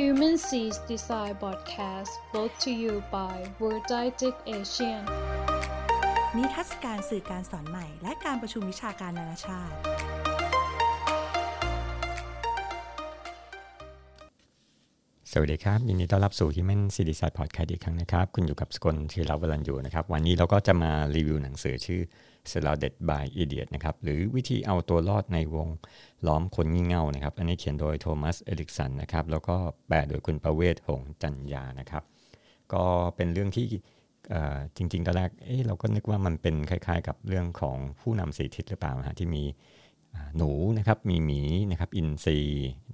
Human Seas Design Podcast brought to you by World Digest Asian นิทรรศการสื่อการสอนใหม่และการประชุมวิชาการนานาชาติสวัสดีครับยินดีต้อนรับสู่ Human Seas Design Podcast อีกครั้งนะครับคุณอยู่กับสกลธีรวรัญญูนะครับวันนี้เราก็จะมารีวิวหนังสือชื่อ Surrounded by Idiots นะครับหรือวิธีเอาตัวรอดในวงล้อมคนงี่เง่านะครับอันนี้เขียนโดยโทมัสเอริกสันนะครับแล้วก็แปลโดยคุณประเวศ หงส์จันยานะครับก็เป็นเรื่องที่จริงๆตอนแรกเราก็นึกว่ามันเป็นคล้ายๆกับเรื่องของผู้นำสีทิศหรือเปล่าฮะที่มีหนูนะครับมีหมีนะครับอินทรี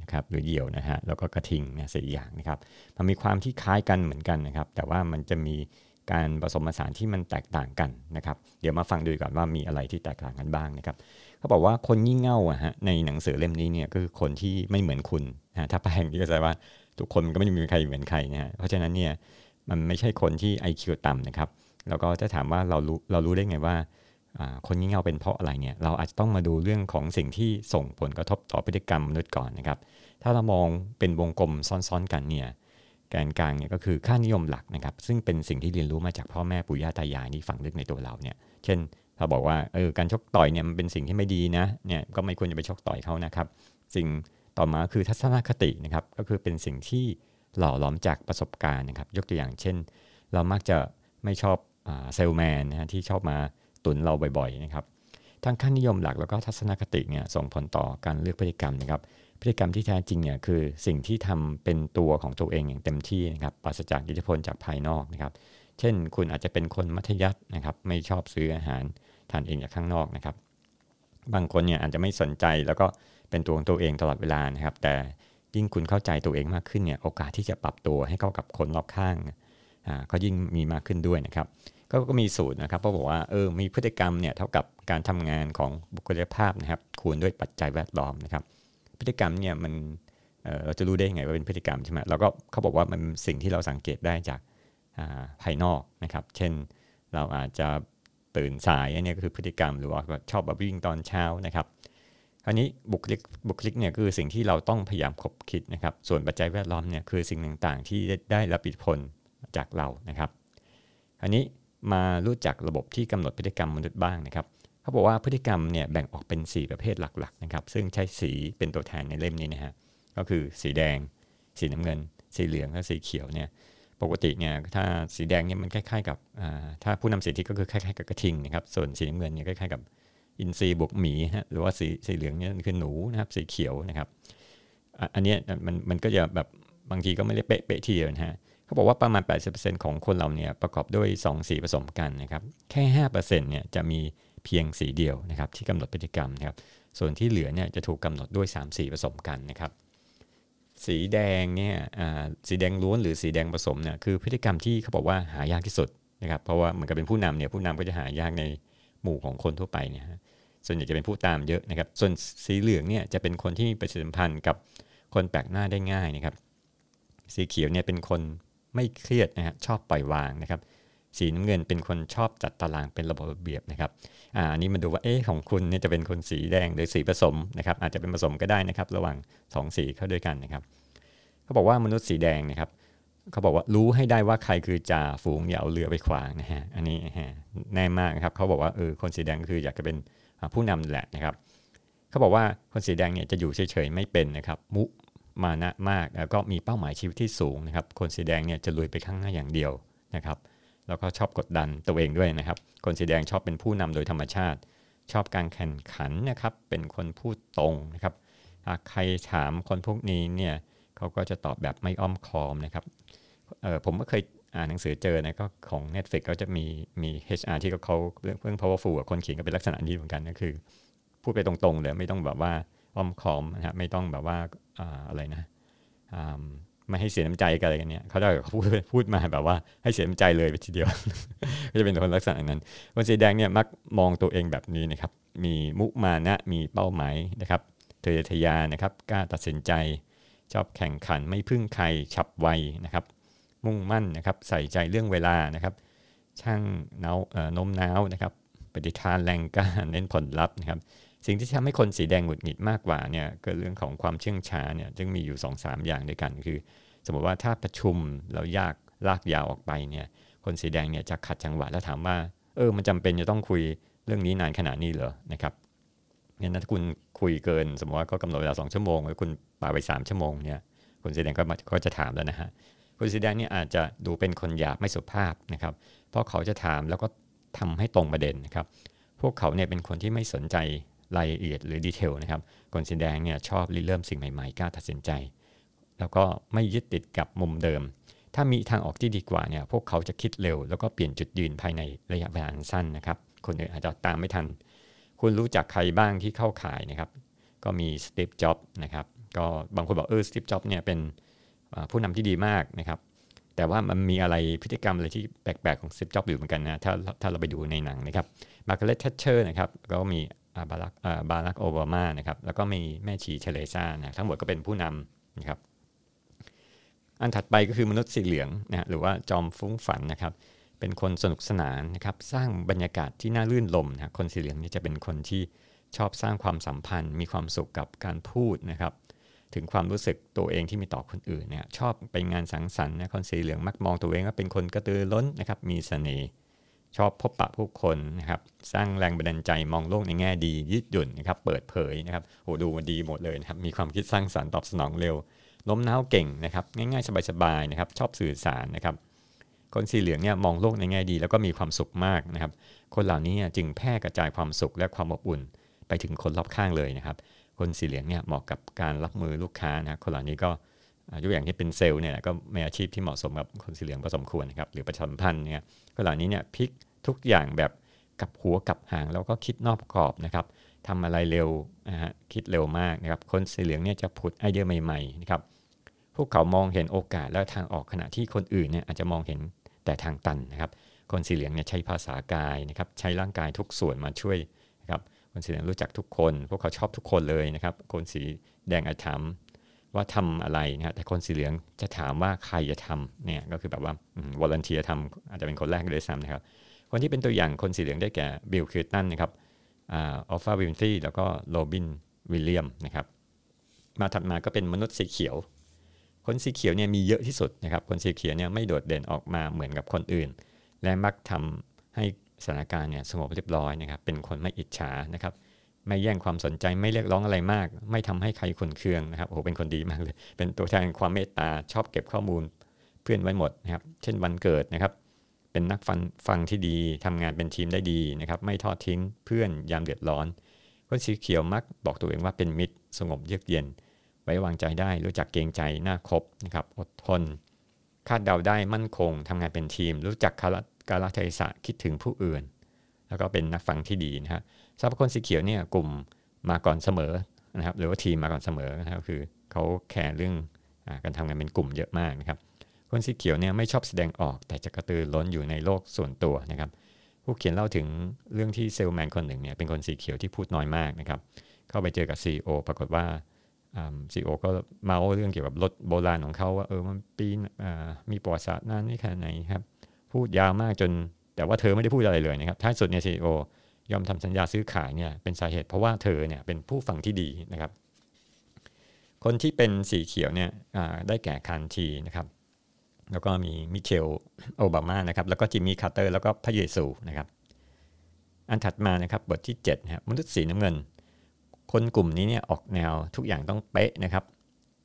นะครับหรือเหยี่ยวนะฮะแล้วก็กระทิงนะสี่อย่างนะครับมันมีความที่คล้ายกันเหมือนกันนะครับแต่ว่ามันจะมีการผสมผสานที่มันแตกต่างกันนะครับเดี๋ยวมาฟังดูก่อนว่ามีอะไรที่แตกต่างกันบ้างนะครับเขาบอกว่าคนงี่เง่าอะฮะในหนังสือเล่มนี้เนี่ยก็คือคนที่ไม่เหมือนคุณนะถ้าแปลงที่ก็แปลว่าทุกคนก็ไม่มีใครเหมือนใครนะฮะเพราะฉะนั้นเนี่ยมันไม่ใช่คนที่ IQ ต่ำนะครับแล้วก็จะถามว่าเรารู้ได้ไงว่าคนงี่เง่าเป็นเพราะอะไรเนี่ยเราอาจจะต้องมาดูเรื่องของสิ่งที่ส่งผลกระทบต่อพฤติกรรมมนุษย์ก่อนนะครับถ้าเรามองเป็นวงกลมซ้อนๆกันเนี่ยแกนกลางเนี่ยก็คือค่านิยมหลักนะครับซึ่งเป็นสิ่งที่เรียนรู้มาจากพ่อแม่ปู่ย่าตายายที่ฝังลึกในตัวเราเนี่ยเช่นเราบอกว่าการชกต่อยเนี่ยมันเป็นสิ่งที่ไม่ดีนะเนี่ยก็ไม่ควรจะไปชกต่อยเขานะครับสิ่งต่อมาคือทัศนคตินะครับก็คือเป็นสิ่งที่หล่อหลอมจากประสบการณ์นะครับยกตัวอย่างเช่นเรามักจะไม่ชอบเซลแมนนะฮะที่ชอบมาตุนเราบ่อยๆนะครับทั้งค่านิยมหลักแล้วก็ทัศนคติเนี่ยส่งผลต่อการเลือกพฤติกรรมนะครับพฤติกรรมที่แท้จริงเนี่ยคือสิ่งที่ทำเป็นตัวของตัวเองอย่างเต็มที่นะครับปราศจากอิทธิพลจากภายนอกนะครับเช่นคุณอาจจะเป็นคนมัธยัสถ์นะครับไม่ชอบซื้ออาหารทานเองจากข้างนอกนะครับบางคนเนี่ยอาจจะไม่สนใจแล้วก็เป็นตัวของตัวเองตลอดเวลานะครับแต่ยิ่งคุณเข้าใจตัวเองมากขึ้นเนี่ยโอกาสที่จะปรับตัวให้เข้ากับคนรอบข้างก็ยิ่งมีมากขึ้นด้วยนะครับก็มีสูตรนะครับเขาบอกว่ามีพฤติกรรมเนี่ยเท่ากับการทำงานของบุคลิกภาพนะครับคูณด้วยปัจจัยแวดล้อมนะครับพฤติกรรมเนี่ยมันเราจะรู้ได้ยังไงว่าเป็นพฤติกรรมใช่ไหมเราก็เขาบอกว่ามันสิ่งที่เราสังเกตได้จากภายนอกนะครับเช่นเราอาจจะตื่นสายอันนี้ก็คือพฤติกรรมหรือว่าชอบวิ่งตอนเช้านะครับอันนี้บุคลิกเนี่ยคือสิ่งที่เราต้องพยายามคบคิดนะครับส่วนปัจจัยแวดล้อมเนี่ยคือสิ่งต่างๆที่ได้รับอิทธิพลจากเรานะครับอันนี้มารู้จักระบบที่กำหนดพฤติกรรมมนุษย์บ้างนะครับเขาบอกว่าพฤติกรรมเนี่ยแบ่งออกเป็น4ประเภทหลักๆนะครับซึ่งใช้สีเป็นตัวแทนในเล่มนี้นะฮะก็คือสีแดงสีน้ำเงินสีเหลืองและสีเขียวเนี่ยปกติเนี่ยถ้าสีแดงเนี่ยมันคล้ายๆกับถ้าผู้นำสีทิศก็คือคล้ายๆกับกระทิงนะครับส่วนสีน้ำเงินเนี่ยคล้ายๆกับอินทรีบวกหมีฮะหรือว่าสีเหลืองเนี่ยคือหนูนะครับสีเขียวนะครับอันนี้มันก็จะแบบบางทีก็ไม่ได้เป๊ะๆทีเดียวนะฮะเขาบอกว่าประมาณ 80% ของคนเราเนี่ยประกอบด้วย2สีผสมกันนะครับแค่ 5% เนี่ยจะมีเพียงสีเดียวนะครับที่กำหนดพฤติกรรมนะครับส่วนที่เหลือเนี่ยจะถูกกำหนดด้วย3สีผสมกันนะครับสีแดงเนี่ยสีแดงล้วนหรือสีแดงผสมเนี่ยคือพฤติกรรมที่เขาบอกว่าหายากที่สุดนะครับเพราะว่าเหมือนกับเป็นผู้นำเนี่ยผู้นำก็จะหายากในหมู่ของคนทั่วไปเนี่ยส่วนใหญ่จะเป็นผู้ตามเยอะนะครับส่วนสีเหลืองเนี่ยจะเป็นคนที่มีปฏิสัมพันธ์กับคนแปลกหน้าได้ง่ายนะครับสีเขียวเนี่ยเป็นคนไม่เครียดนะครับชอบปล่อยวางนะครับสีน้ำเงินเป็นคนชอบจัดตารางเป็นระบบระเบียบนะครับอันนี้มาดูว่าของคุณเนี่ยจะเป็นคนสีแดงหรือสีผสมนะครับอาจจะเป็นผสมก็ได้นะครับระหว่าง2สีเข้าด้วยกันนะครับเขาบอกว่ามนุษย์สีแดงนะครับเขาบอกว่ารู้ให้ได้ว่าใครคือจ่าฝูงอย่าเอาเรือไปขวางนะฮะอันนี้แน่มากครับเขาบอกว่าคนสีแดงคืออยากจะเป็นผู้นำแหละนะครับเขาบอกว่าคนสีแดงเนี่ยจะอยู่เฉยๆไม่เป็นนะครับมุมานะมากแล้วก็มีเป้าหมายชีวิตที่สูงนะครับคนสีแดงเนี่ยจะลุยไปข้างหน้าอย่างเดียวนะครับแล้วก็ชอบกดดันตัวเองด้วยนะครับคนสีแดงชอบเป็นผู้นำโดยธรรมชาติชอบการแข่งขันนะครับเป็นคนพูดตรงนะครับหากใครถามคนพวกนี้เนี่ยเขาก็จะตอบแบบไม่อ้อมค้อมนะครับผมก็เคยอ่านหนังสือเจอนะก็ของ Netflix ก็จะมี HR ที่เขาเรื่อง powerful คนเขียนก็เป็นลักษณะนี้เหมือนกันก็คือพูดไปตรงๆเลยไม่ต้องแบบว่าอ้อมค้อมนะครับไม่ต้องแบบว่าอะไรนะไม่ให้เสียน้ำใจกันอะไรกันเนี่ยเขาได้พูดมาแบบว่าให้เสียน้ำใจเลยไปทีเดียวก็จะเป็นคนลักษณะนั้นคนสีแดงเนี่ยมักมองตัวเองแบบนี้นะครับมีมุมานะมีเป้าหมายนะครับทะเยอทะยานนะครับกล้าตัดสินใจชอบแข่งขันไม่พึ่งใครฉับไวนะครับมุ่งมั่นนะครับใส่ใจเรื่องเวลานะครับช่างโน้มน้าวนะครับปฏิทานแรงกล้าเน้นผลลัพธ์นะครับสิ่งที่ทำให้คนสีแดงหงุดหงิดมากกว่าเนี่ยก็เรื่องของความเชื่องช้าเนี่ยจึงมีอยู่ 2-3 อย่างด้วยกันคือ สมมติว่าถ้าประชุมเรายากลากยาวออกไปเนี่ยคนสีแดงเนี่ยจะขัดจังหวะแล้วถามว่ามันจำเป็นจะต้องคุยเรื่องนี้นานขนาดนี้เหรอนะครับงั้นถ้าคุณคุยเกินสมมติว่าก็กำหนดเวลา2ชั่วโมงแล้วคุณปาไป3ชั่วโมงเนี่ยคนสีแดงก็จะถามแล้วนะฮะคนสีแดงเนี่ยอาจจะดูเป็นคนหยาบไม่สุภาพนะครับเพราะเขาจะถามแล้วก็ทำให้ตรงประเด็นนะครับพวกเขาเนี่ยเป็นคนที่ไม่สนใจรายละเอียดหรือดีเทลนะครับคนสีแดงเนี่ยชอบริเริ่มสิ่งใหม่ๆกล้าตัดสินใจแล้วก็ไม่ยึดติดกับมุมเดิมถ้ามีทางออกที่ดีกว่าเนี่ยพวกเขาจะคิดเร็วแล้วก็เปลี่ยนจุดยืนภายในระยะเวลาสั้นนะครับคนอื่นอาจจะตามไม่ทันคุณรู้จักใครบ้างที่เข้าข่ายนะครับก็มีสตีฟจ็อบส์นะครับก็บางคนบอกสตีฟจ็อบส์เนี่ยเป็นผู้นำที่ดีมากนะครับแต่ว่ามันมีอะไรพฤติกรรมอะไรที่แปลกๆของสตีฟจ็อบส์อยู่เหมือนกันนะถ้าเราไปดูในหนังนะครับมาร์กาเร็ต แทตเชอร์นะครับก็มีบารักโอบามานะครับแล้วก็มีแม่ชีเทเรซานะทั้งหมดก็เป็นผู้นำนะครับอันถัดไปก็คือมนุษย์สีเหลืองนะหรือว่าจอมฟุ้งฝันนะครับเป็นคนสนุกสนานนะครับสร้างบรรยากาศที่น่าลื่นลมนะคนสีเหลืองนี่จะเป็นคนที่ชอบสร้างความสัมพันธ์มีความสุขกับการพูดนะครับถึงความรู้สึกตัวเองที่มีต่อคนอื่นนะชอบไปงานสังสรรค์นะคนสีเหลืองมักมองตัวเองว่าเป็นคนกระตือร้นนะครับมีเสน่ห์ชอบพบปะผู้คนนะครับสร้างแรงบันดาลใจมองโลกในแง่ดียืดหยุ่นนะครับเปิดเผยนะครับโอ้ดูมันดีหมดเลยนะครับมีความคิดสร้างสรรค์ตอบสนองเร็วล้มน้าวเก่งนะครับง่ายๆสบายๆนะครับชอบสื่อสารนะครับคนสีเหลืองเนี่ยมองโลกในแง่ดีแล้วก็มีความสุขมากนะครับคนเหล่านี้จึงแพร่กระจายความสุขและความอบอุ่นไปถึงคนรอบข้างเลยนะครับคนสีเหลืองเนี่ยเหมาะกับการรับมือลูกค้านะคนเหล่านี้ก็ยกอย่างที่เป็นเซลล์เนี่ยก็มีอาชีพที่เหมาะสมกับคนสีเหลืองพอสมควรนะครับหรือประชาสัมพันธ์เนี่ยคนเหล่านี้เนี่ยพลิกทุกอย่างแบบกับหัวกับหางแล้วก็คิดนอกกรอบนะครับทำอะไรเร็วนะฮะคิดเร็วมากนะครับคนสีเหลืองเนี่ยจะผุดไอเดียใหม่ๆนะครับพวกเขามองเห็นโอกาสและทางออกขณะที่คนอื่นเนี่ยอาจจะมองเห็นแต่ทางตันนะครับคนสีเหลืองเนี่ยใช้ภาษากายนะครับใช้ร่างกายทุกส่วนมาช่วยนะครับคนสีเหลืองรู้จักทุกคนพวกเขาชอบทุกคนเลยนะครับคนสีแดงอาจถามว่าทำอะไรนะแต่คนสีเหลืองจะถามว่าใครจะทำเนี่ยก็คือแบบว่าวอลันเทียร์ทำอาจจะเป็นคนแรกเลยซ้ำนะครับคนที่เป็นตัวอย่างคนสีเหลืองได้แก่บิลคลินตันนะครับอัลฟาวินฟรีแล้วก็โรบินวิลเลียมนะครับมาถัดมาก็เป็นมนุษย์สีเขียวคนสีเขียวเนี่ยมีเยอะที่สุดนะครับคนสีเขียวเนี่ยไม่โดดเด่นออกมาเหมือนกับคนอื่นและมักทำให้สถานการณ์เนี่ยสงบเรียบร้อยนะครับเป็นคนไม่อิจฉานะครับไม่แย่งความสนใจไม่เรียกร้องอะไรมากไม่ทำให้ใครขุ่นเคืองนะครับโอ้โหเป็นคนดีมากเลยเป็นตัวแทนความเมตตาชอบเก็บข้อมูลเพื่อนไว้หมดนะครับเช่นวันเกิดนะครับเป็นนักฟังที่ดีทำงานเป็นทีมได้ดีนะครับไม่ทอดทิ้งเพื่อนยามเดือดร้อนคนสีเขียวมักบอกตัวเองว่าเป็นมิตรสงบเยือกเย็นไว้วางใจได้รู้จักเกรงใจน่าคบนะครับอดทนคาดเดาได้มั่นคงทำงานเป็นทีมรู้จักกาลเทศะคิดถึงผู้อื่นแล้วก็เป็นนักฟังที่ดีนะฮะสำหรับคนสีเขียวเนี่ยกลุ่มมาก่อนเสมอนะครับหรือว่าทีมมาก่อนเสมอนะครับคือเขาแคร์เรื่องการทำงานเป็นกลุ่มเยอะมากนะครับคนสีเขียวเนี่ยไม่ชอบแสดงออกแต่จะกระตือร้นอยู่ในโลกส่วนตัวนะครับผู้เขียนเล่าถึงเรื่องที่เซลแมนคนหนึ่งเนี่ยเป็นคนสีเขียวที่พูดน้อยมากนะครับเข้าไปเจอกับ CEO ปรากฏว่าCEO ก็เมาเรื่องเกี่ยวกับรถโบราณของเขาว่ามันปีมีประวัติศาสตร์นานนี่แค่ไหนครับพูดยาวมากจนแต่ว่าเธอไม่ได้พูดอะไรเลยนะครับท้ายสุดเนี่ย CEO ยอมทำสัญญาซื้อขายเนี่ยเป็นสาเหตุเพราะว่าเธอเนี่ยเป็นผู้ฟังที่ดีนะครับคนที่เป็นสีเขียวเนี่ยได้แก่คันธีนะครับแล้วก็มีมิเชลโอบามานะครับแล้วก็จิมมี่คาร์เตอร์แล้วก็พระเยซูนะครับอันถัดมานะครับบทที่7นะครับมนุษย์สีน้ำเงินคนกลุ่มนี้เนี่ยออกแนวทุกอย่างต้องเป๊ะนะครับ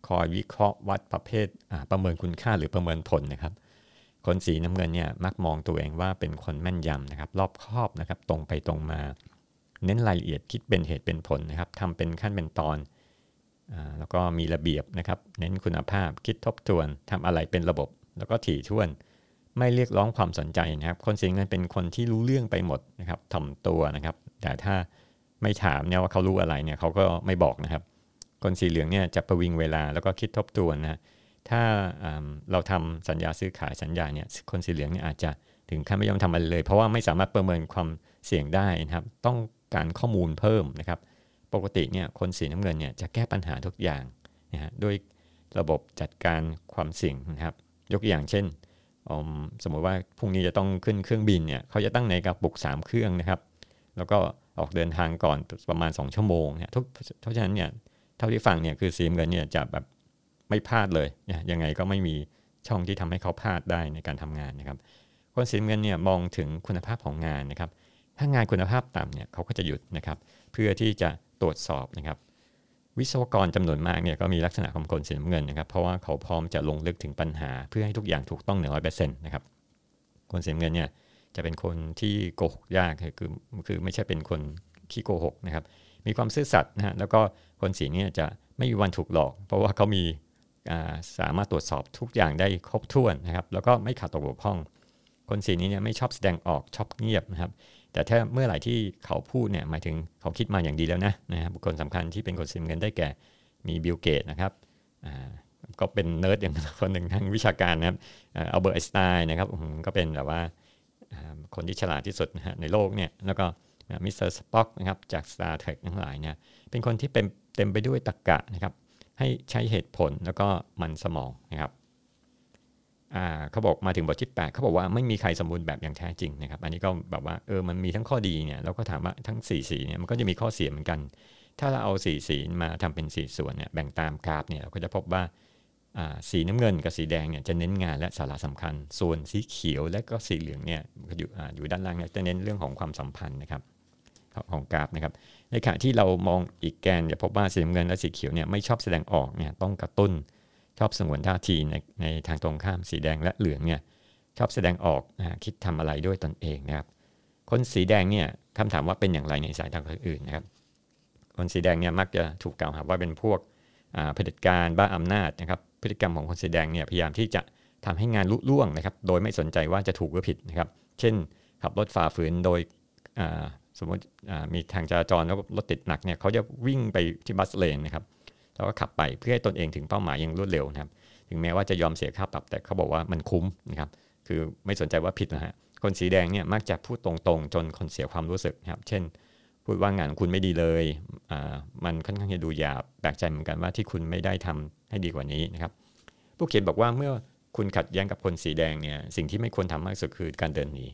คอยวิเคราะห์วัดประเภทประเมินคุณค่าหรือประเมินผลนะครับคนสีน้ำเงินเนี่ยมักมองตัวเองว่าเป็นคนแม่นยำนะครับรอบคอบนะครับตรงไปตรงมาเน้นรายละเอียดคิดเป็นเหตุเป็นผลนะครับทำเป็นขั้นเป็นตอนแล้วก็มีระเบียบนะครับเน้นคุณภาพคิดทบทวนทำอะไรเป็นระบบแล้วก็ถี่ถ้วนไม่เรียกร้องความสนใจนะครับคนสีน้ำเงินเป็นคนที่รู้เรื่องไปหมดนะครับถ่อมตัวนะครับแต่ถ้าไม่ถามเนี่ยว่าเขารู้อะไรเนี่ยเขาก็ไม่บอกนะครับคนสีเหลืองเนี่ยจะประวิงเวลาแล้วก็คิดทบทวนนะถ้าเราทำสัญญาซื้อขายสัญญาเนี่ยคนสีเหลืองเนี่ยอาจจะถึงขั้นไม่ยอมทำอะไรเลยเพราะว่าไม่สามารถประเมินความเสี่ยงได้นะครับต้องการข้อมูลเพิ่มนะครับปกติเนี่ยคนสีน้ำเงินเนี่ยจะแก้ปัญหาทุกอย่างนะฮะด้วยระบบจัดการความเสี่ยงนะครับยกตัวอย่างเช่นสมมติว่าพรุ่งนี้จะต้องขึ้นเครื่องบินเนี่ยเขาจะตั้งนาฬิกาปลุก3เครื่องนะครับแล้วก็ออกเดินทางก่อนประมาณ2ชั่วโมงเนี่ยเพราะฉะนั้นเนี่ยเท่าที่ฟังเนี่ยคือสีน้ำเงินเนี่ยจะแบบ ไม่พลาดเลยยังไงก็ไม่มีช่องที่ทำให้เขาพลาดได้ในการทำงานนะครับคนสีเงินเนี่ยมองถึงคุณภาพของงานนะครับถ้างานคุณภาพต่ำเนี่ยเขาก็จะหยุดนะครับเพื่อที่จะตรวจสอบนะครับวิศวกรจำนวนมากเนี่ยก็มีลักษณะของคนสีเงินนะครับเพราะว่าเขาพร้อมจะลงลึกถึงปัญหาเพื่อให้ทุกอย่างถูกต้อง 100% นะครับคนสีเงินเนี่ยจะเป็นคนที่โกหกยากคือไม่ใช่เป็นคนขี้โกหกนะครับมีความซื่อสัตย์นะฮะแล้วก็คนสีเนี่ยจะไม่มีวันถูกหลอกเพราะว่าเขามีสามารถตรวจสอบทุกอย่างได้ครบถ้วนนะครับแล้วก็ไม่ขาดตกบกพร่องคนสีนี้เนี่ยไม่ชอบแสดงออกชอบเงียบนะครับแต่ถ้าเมื่อไหร่ที่เขาพูดเนี่ยหมายถึงเขาคิดมาอย่างดีแล้วนะบุคคลสำคัญที่เป็นคนสีเงินได้แก่มีบิลเกตนะครับก็เป็นเนิร์ดอย่างคนหนึ่งทางวิชาการนะครับอัลเบิร์ตไอน์สไตน์นะครับก็เป็นแบบว่าคนที่ฉลาดที่สุดนะฮะในโลกเนี่ยแล้วก็มิสเตอร์สป็อกนะครับจาก Star Trek ทั้งหลายเนี่ยเป็นคนที่เป็นเต็มไปด้วยตรรกะนะครับให้ใช้เหตุผลแล้วก็มันสมองนะครับเขาบอกมาถึงบทที่8เขาบอกว่าไม่มีใครสมบูรณ์แบบอย่างแท้จริงนะครับอันนี้ก็แบบว่ามันมีทั้งข้อดีเนี่ยเราก็ถามว่าทั้ง4สีเนี่ยมันก็จะมีข้อเสียเหมือนกันถ้าเราเอา4สีมาทำเป็น4ส่วนเนี่ยแบ่งตามกราฟเนี่ยเราก็จะพบว่าสีน้ำเงินกับสีแดงเนี่ยจะเน้นงานและสาระสำคัญส่วนสีเขียวและก็สีเหลืองเนี่ยอยู่ด้านล่างจะเน้นเรื่องของความสัมพันธ์นะครับของกราฟนะครับในขณะที่เรามองอีกแกนจะพบว่าสีน้ำเงินและสีเขียวเนี่ยไม่ชอบแสดงออกเนี่ยต้องกระตุ้นชอบสงวนท่าทีในทางตรงข้ามสีแดงและเหลืองเนี่ยชอบแสดงออกคิดทำอะไรด้วยตนเองนะครับคนสีแดงเนี่ยคำถามว่าเป็นอย่างไรในสายตาคนอื่นนะครับคนสีแดงเนี่ยมักจะถูกกล่าวหาว่าเป็นพวกเผด็จการบ้าอำนาจนะครับพฤติกรรมของคนสีแดงเนี่ยพยายามที่จะทำให้งานลุล่วงนะครับโดยไม่สนใจว่าจะถูกหรือผิดนะครับเช่นขับรถฝ่าฝืนโดยสมมติมีทางจราจรแล้วรถติดหนักเนี่ยเขาจะวิ่งไปที่บัสเลนนะครับแล้วก็ขับไปเพื่อให้ตนเองถึงเป้าหมายอย่างรวดเร็วนะครับถึงแม้ว่าจะยอมเสียค่าปรับแต่เขาบอกว่ามันคุ้มนะครับคือไม่สนใจว่าผิดนะฮะคนสีแดงเนี่ยมักจะพูดตรงๆจนคนเสียความรู้สึกนะครับเช่นพูดว่างานของคุณไม่ดีเลยมันค่อนข้างจะดูหยาบแปลกใจเหมือนกันว่าที่คุณไม่ได้ทำให้ดีกว่านี้นะครับผู้เขียนบอกว่าเมื่อคุณขัดแย้งกับคนสีแดงเนี่ยสิ่งที่ไม่ควรทำมากสุดคือการเดินหนี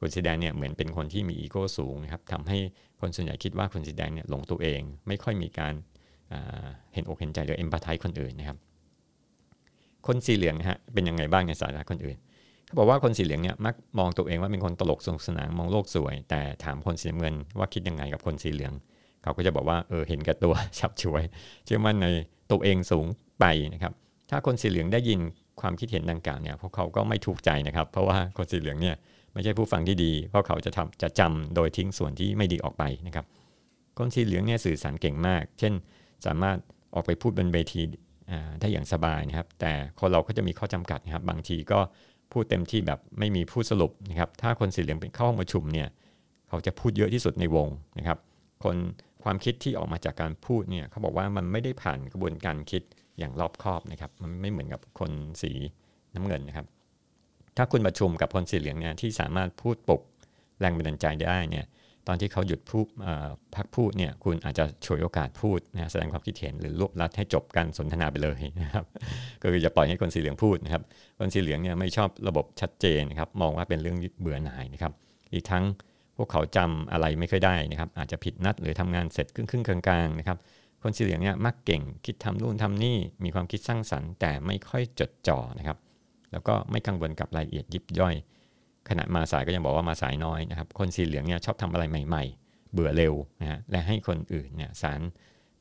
คนสีแดงเนี่ยเหมือนเป็นคนที่มีอีโก้สูงนะครับทำให้คนส่วนใหญ่คิดว่าคนสีแดงเนี่ยหลงตัวเองไม่ค่อยมีการเห็นอกเห็นใจหรือเอมพาไทคนอื่นนะครับคนสีเหลืองฮะเป็นยังไงบ้างในสายตาคนอื่นเขาบอกว่าคนสีเหลืองเนี่ยมักมองตัวเองว่าเป็นคนตลกสนุกสนานมองโลกสวยแต่ถามคนสีน้ำเงินว่าคิดยังไงกับคนสีเหลืองเขาก็จะบอกว่าเห็นแก่ตัวฉับฉวยเชื่อมั่นในตัวเองสูงไปนะครับถ้าคนสีเหลืองได้ยินความคิดเห็นดังกล่าวเนี่ยพวกเขาก็ไม่ถูกใจนะครับเพราะว่าคนสีเหลืองเนี่ยไม่ใช่ผู้ฟังที่ดีเพราะเขาจะจำโดยทิ้งส่วนที่ไม่ดีออกไปนะครับคนสีเหลืองเนี่ยสื่อสารเก่งมากเช่นสามารถออกไปพูดบนเวทีได้อย่างสบายนะครับแต่คนเราก็จะมีข้อจำกัดนะครับบางทีก็พูดเต็มที่แบบไม่มีผู้สรุปนะครับถ้าคนสีเหลืองเป็นเข้าห้องประชุมเนี่ยเขาจะพูดเยอะที่สุดในวงนะครับคนความคิดที่ออกมาจากการพูดเนี่ยเขาบอกว่ามันไม่ได้ผ่านกระบวนการคิดอย่างรอบคอบนะครับมันไม่เหมือนกับคนสีน้ำเงินนะครับถ้าคุณประชุมกับคนสีเหลืองเนี่ยที่สามารถพูดปลุกแรงบันดาลใจได้เนี่ยตอนที่เขาหยุดพูดพักพูดเนี่ยคุณอาจจะฉวยโอกาสพูดนะแสดงความคิดเห็นหรือรวบรัดให้จบการสนทนาไปเลยนะครับก็คือจะปล่อยให้คนสีเหลืองพูดนะครับคนสีเหลืองเนี่ยไม่ชอบระบบชัดเจนนะครับมองว่าเป็นเรื่องเบื่อหน่ายนะครับอีกทั้งพวกเขาจำอะไรไม่ค่อยได้นะครับอาจจะผิดนัดหรือทำงานเสร็จครึ่งๆกลางๆนะครับคนสีเหลืองเนี่ยมักเก่งคิดทำนู่นทำนี่มีความคิดสร้างสรรค์แต่ไม่ค่อยจดจ่อนะครับแล้วก็ไม่กังวลกับรายละเอียดยิบย่อยขณะมาสายก็ยังบอกว่ามาสายน้อยนะครับคนสีเหลืองเนี่ยชอบทำอะไรใหม่ๆเบื่อเร็วนะฮะและให้คนอื่นเนี่ยสาร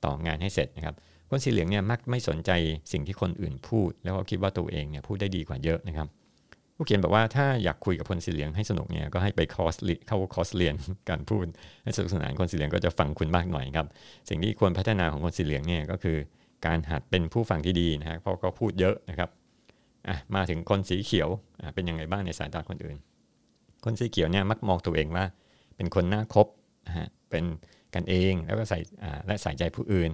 ต่องานให้เสร็จนะครับคนสีเหลืองเนี่ยมักไม่สนใจสิ่งที่คนอื่นพูดแล้วก็คิดว่าตัวเองเนี่ยพูดได้ดีกว่าเยอะนะครับผู้เขียนบอกว่าถ้าอยากคุยกับคนสีเหลืองให้สนุกเนี่ยก็ให้ไปเข้าคอร์สเรียนการพูดให้สนุกสนานคนสีเหลืองก็จะฟังคุณมากหน่อยครับสิ่งที่ควรพัฒนาของคนสีเหลืองเนี่ยก็คือการหัดเป็นผู้ฟังที่ดีนะฮะเพราะก็พูดเยอะนะครับมาถึงคนสีเขียวเป็นยังไงบ้างในสายตาคนอื่นคนสีเขียวเนี่ยมักมองตัวเองว่าเป็นคนน่าคบเป็นกันเองแล้วก็ใส่ใจผู้อื่น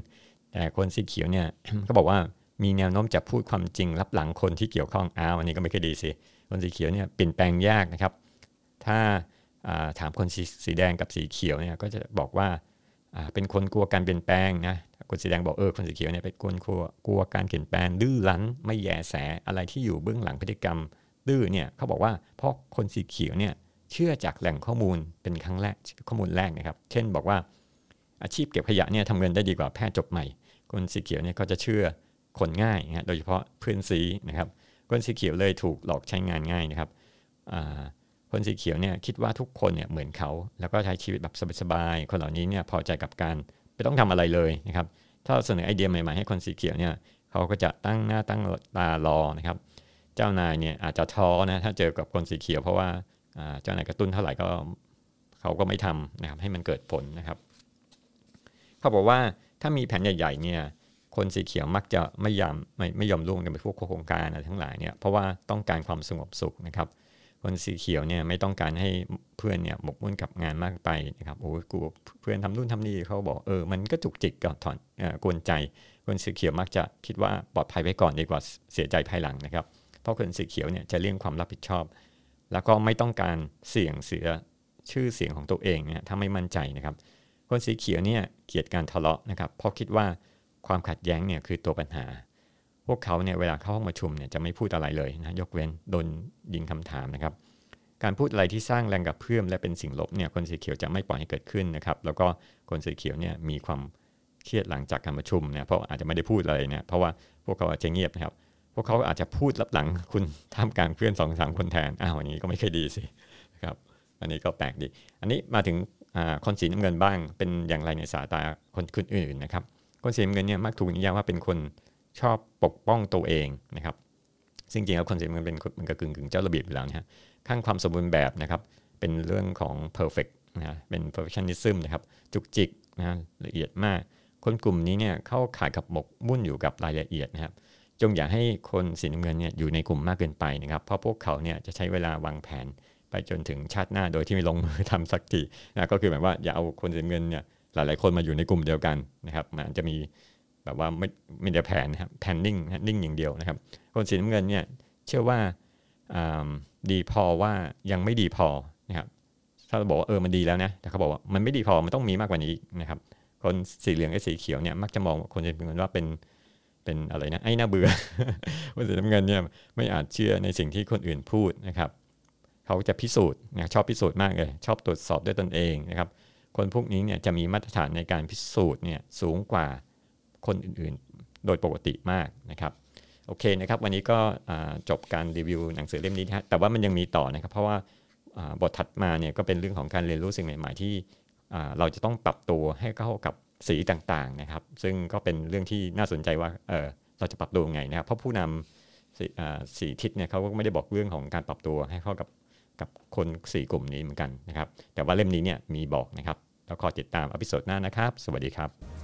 แต่คนสีเขียวเนี่ย ก็บอกว่ามีแนวโน้มจะพูดความจริงลับหลังคนที่เกี่ยวข้องอันนี้ก็ไม่ค่อยดีสิคนสีเขียวเนี่ยเปลี่ยนแปลงยากนะครับถ้าถามคนสีแดงกับสีเขียวเนี่ยก็จะบอกว่าเป็นคนกลัวการเปลี่ยนแปลงนะคนสีแดงบอกคนสีเขียวเนี่ยเป็นคนกลัวการเปลี่ยนแปลงดื้อรั้นไม่แยแสอะไรที่อยู่เบื้องหลังพฤติกรรมดื้อเนี่ยเขาบอกว่าเพราะคนสีเขียวเนี่ยเชื่อจากแหล่งข้อมูลเป็นครั้งแรกข้อมูลแรกนะครับเช่นบอกว่าอาชีพเก็บขยะเนี่ยทำเงินได้ดีกว่าแพทย์จบใหม่คนสีเขียวเนี่ยก็จะเชื่อ คนง่ายนะโดยเฉพาะเพื่อนสีนะครับคนสีเขียวเลยถูกหลอกใช้งานง่ายนะครับคนสีเขียวเนี่ยคิดว่าทุกคนเนี่ยเหมือนเขาแล้วก็ใช้ชีวิตแบบสบายๆคนเหล่านี้เนี่ยพอใจกับการไม่ต้องทำอะไรเลยนะครับถ้าเสนอไอเดียใหม่ๆให้คนสีเขียวเนี่ยเขาก็จะตั้งหน้าตั้งตารอนะครับเจ้านายเนี่ยอาจจะท้อนะถ้าเจอกับคนสีเขียวเพราะว่าเจ้านายกระตุ้นเท่าไหร่ก็เขาก็ไม่ทำนะครับให้มันเกิดผลนะครับเขาบอกว่าถ้ามีแผนใหญ่ๆเนี่ยคนสีเขียวมักจะไม่ยอมร่วมกันไปพวกโครงการอะไรทั้งหลายเนี่ยเพราะว่าต้องการความสงบสุขนะครับคนสีเขียวเนี่ยไม่ต้องการให้เพื่อนเนี่ยหมกมุ่นกับงานมากไปนะครับโอ้ยกูเพื่อนทำนู่นทำนี่เขาบอกมันก็จุกจิกกับถอนกวนใจคนสีเขียวมักจะคิดว่าปลอดภัยไว้ก่อนดีกว่าเสียใจภายหลังนะครับเพราะคนสีเขียวเนี่ยจะเลี่ยงความรับผิดชอบแล้วก็ไม่ต้องการเสี่ยงเสียชื่อเสียงของตัวเองนะถ้าไม่มั่นใจนะครับคนสีเขียวเนี่ยเกลียดการทะเลาะนะครับเพราะคิดว่าความขัดแย้งเนี่ยคือตัวปัญหาพวกเขาเนี่ยเวลาเข้าห้องประชุมเนี่ยจะไม่พูดอะไรเลยนะยกเว้นโดนยิงคำถามนะครับการพูดอะไรที่สร้างแรงกระเพื่อมและเป็นสิ่งลบเนี่ยคนสีเขียวจะไม่ปล่อยให้เกิดขึ้นนะครับแล้วก็คนสีเขียวเนี่ยมีความเครียดหลังจากการประชุมเนี่ยเพราะอาจจะไม่ได้พูดอะไรเนี่ยเพราะว่าพวกเขาอาจจะเงียบนะครับพวกเขาอาจจะพูดลับหลังคุณท่ามกลางเพื่อน 2-3 คนแทนอันนี้ก็ไม่ค่อยดีสินะครับอันนี้ก็แปลกดีอันนี้มาถึงคนสีน้ำเงินบ้างเป็นอย่างไรในสายตาคนอื่นนะครับคนสีน้ำเงินเนี่ยมักถูกนิยามว่าเป็นคนชอบปกป้องตัวเองนะครับซึ่งจริงแล้วคนสีน้ำเงินเป็นมันก็กึ่งเจ้าระเบียบอยู่แล้วนะฮะข้างความสมบูรณ์แบบนะครับเป็นเรื่องของ perfect นะเป็น perfectionism นะครับจุกจิกนะละเอียดมากคนกลุ่มนี้เนี่ยเข้าข่ายกับหมกมุ่นอยู่กับรายละเอียดนะครับจงอย่าให้คนสีน้ำเงินเนี่ยอยู่ในกลุ่มมากเกินไปนะครับเพราะพวกเขาเนี่ยจะใช้เวลาวางแผนไปจนถึงชาติหน้าโดยที่ไม่ลงมือทำสักทีนะก็คือหมายว่าอย่าเอาคนสีน้ำเงินเนี่ยหลายๆคนมาอยู่ในกลุ่มเดียวกันนะครับมันจะมีแบบว่าไม่ได้แผนนะครับแผนนิ่งอย่างเดียวนะครับคนสีน้ำเงินเนี่ยเชื่อว่าดีพอว่ายังไม่ดีพอนะครับถ้าเราบอกว่ามันดีแล้วนะแต่เขาบอกว่ามันไม่ดีพอมันต้องมีมากกว่านี้นะครับคนสีเหลืองและสีเขียวเนี่ยมักจะมองคนสีน้ำเงินว่าเป็นอะไรนะไอ้น่าเบื่อคนสีน้ำเงินเนี่ยไม่อาจเชื่อในสิ่งที่คนอื่นพูดนะครับเขาจะพิสูจน์นะชอบพิสูจน์มากเลยชอบตรวจสอบด้วยตนเองนะครับคนพวกนี้เนี่ยจะมีมาตรฐานในการพิสูจน์เนี่ยสูงกว่าคนอื่นๆโดยปกติมากนะครับโอเคนะครับวันนี้ก็จบการรีวิวหนังสือเล่มนี้นะแต่ว่ามันยังมีต่อนะครับเพราะว่าบทถัดมาเนี่ยก็เป็นเรื่องของการเรียนรู้สิ่งใหม่ๆที่เราจะต้องปรับตัวให้เข้ากับสีต่างๆนะครับซึ่งก็เป็นเรื่องที่น่าสนใจว่าเราจะปรับตัวยังไงนะครับเพราะผู้นำสีทิศเนี่ยเขาก็ไม่ได้บอกเรื่องของการปรับตัวให้เข้ากับคนสีกลุ่มนี้เหมือนกันนะครับแต่ว่าเล่มนี้เนี่ยมีบอกนะครับแล้วขอติดตามอพิโซดหน้านะครับสวัสดีครับ